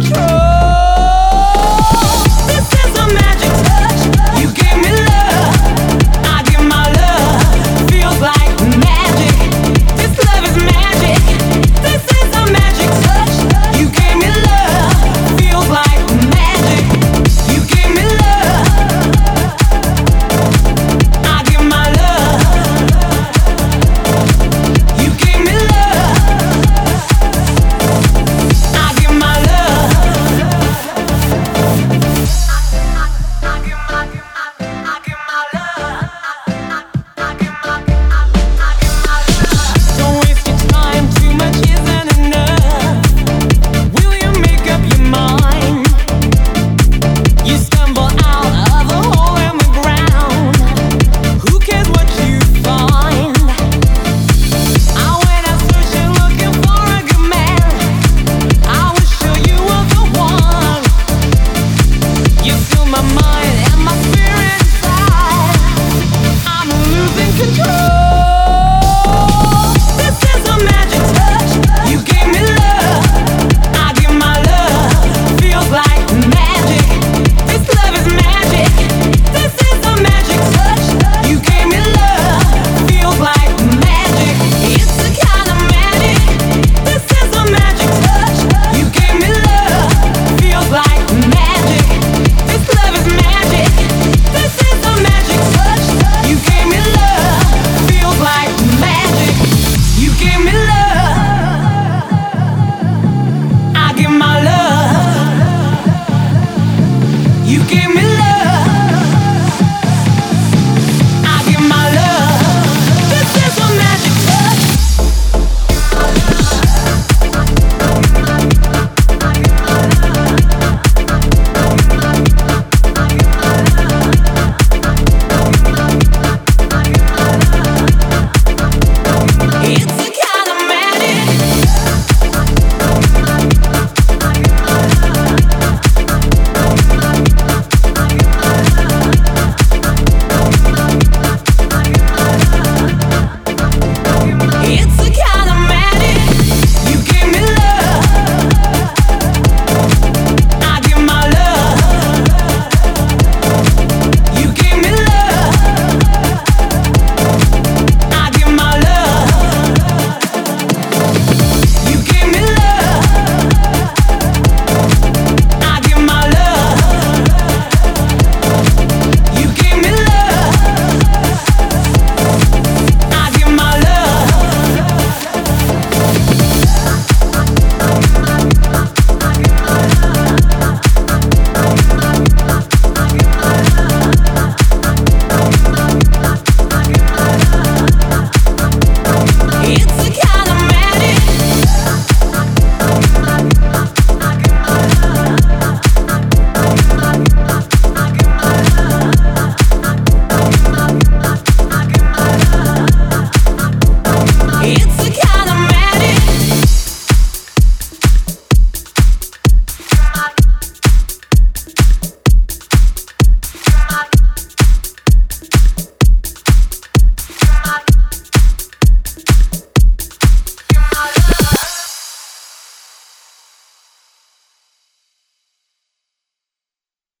You give me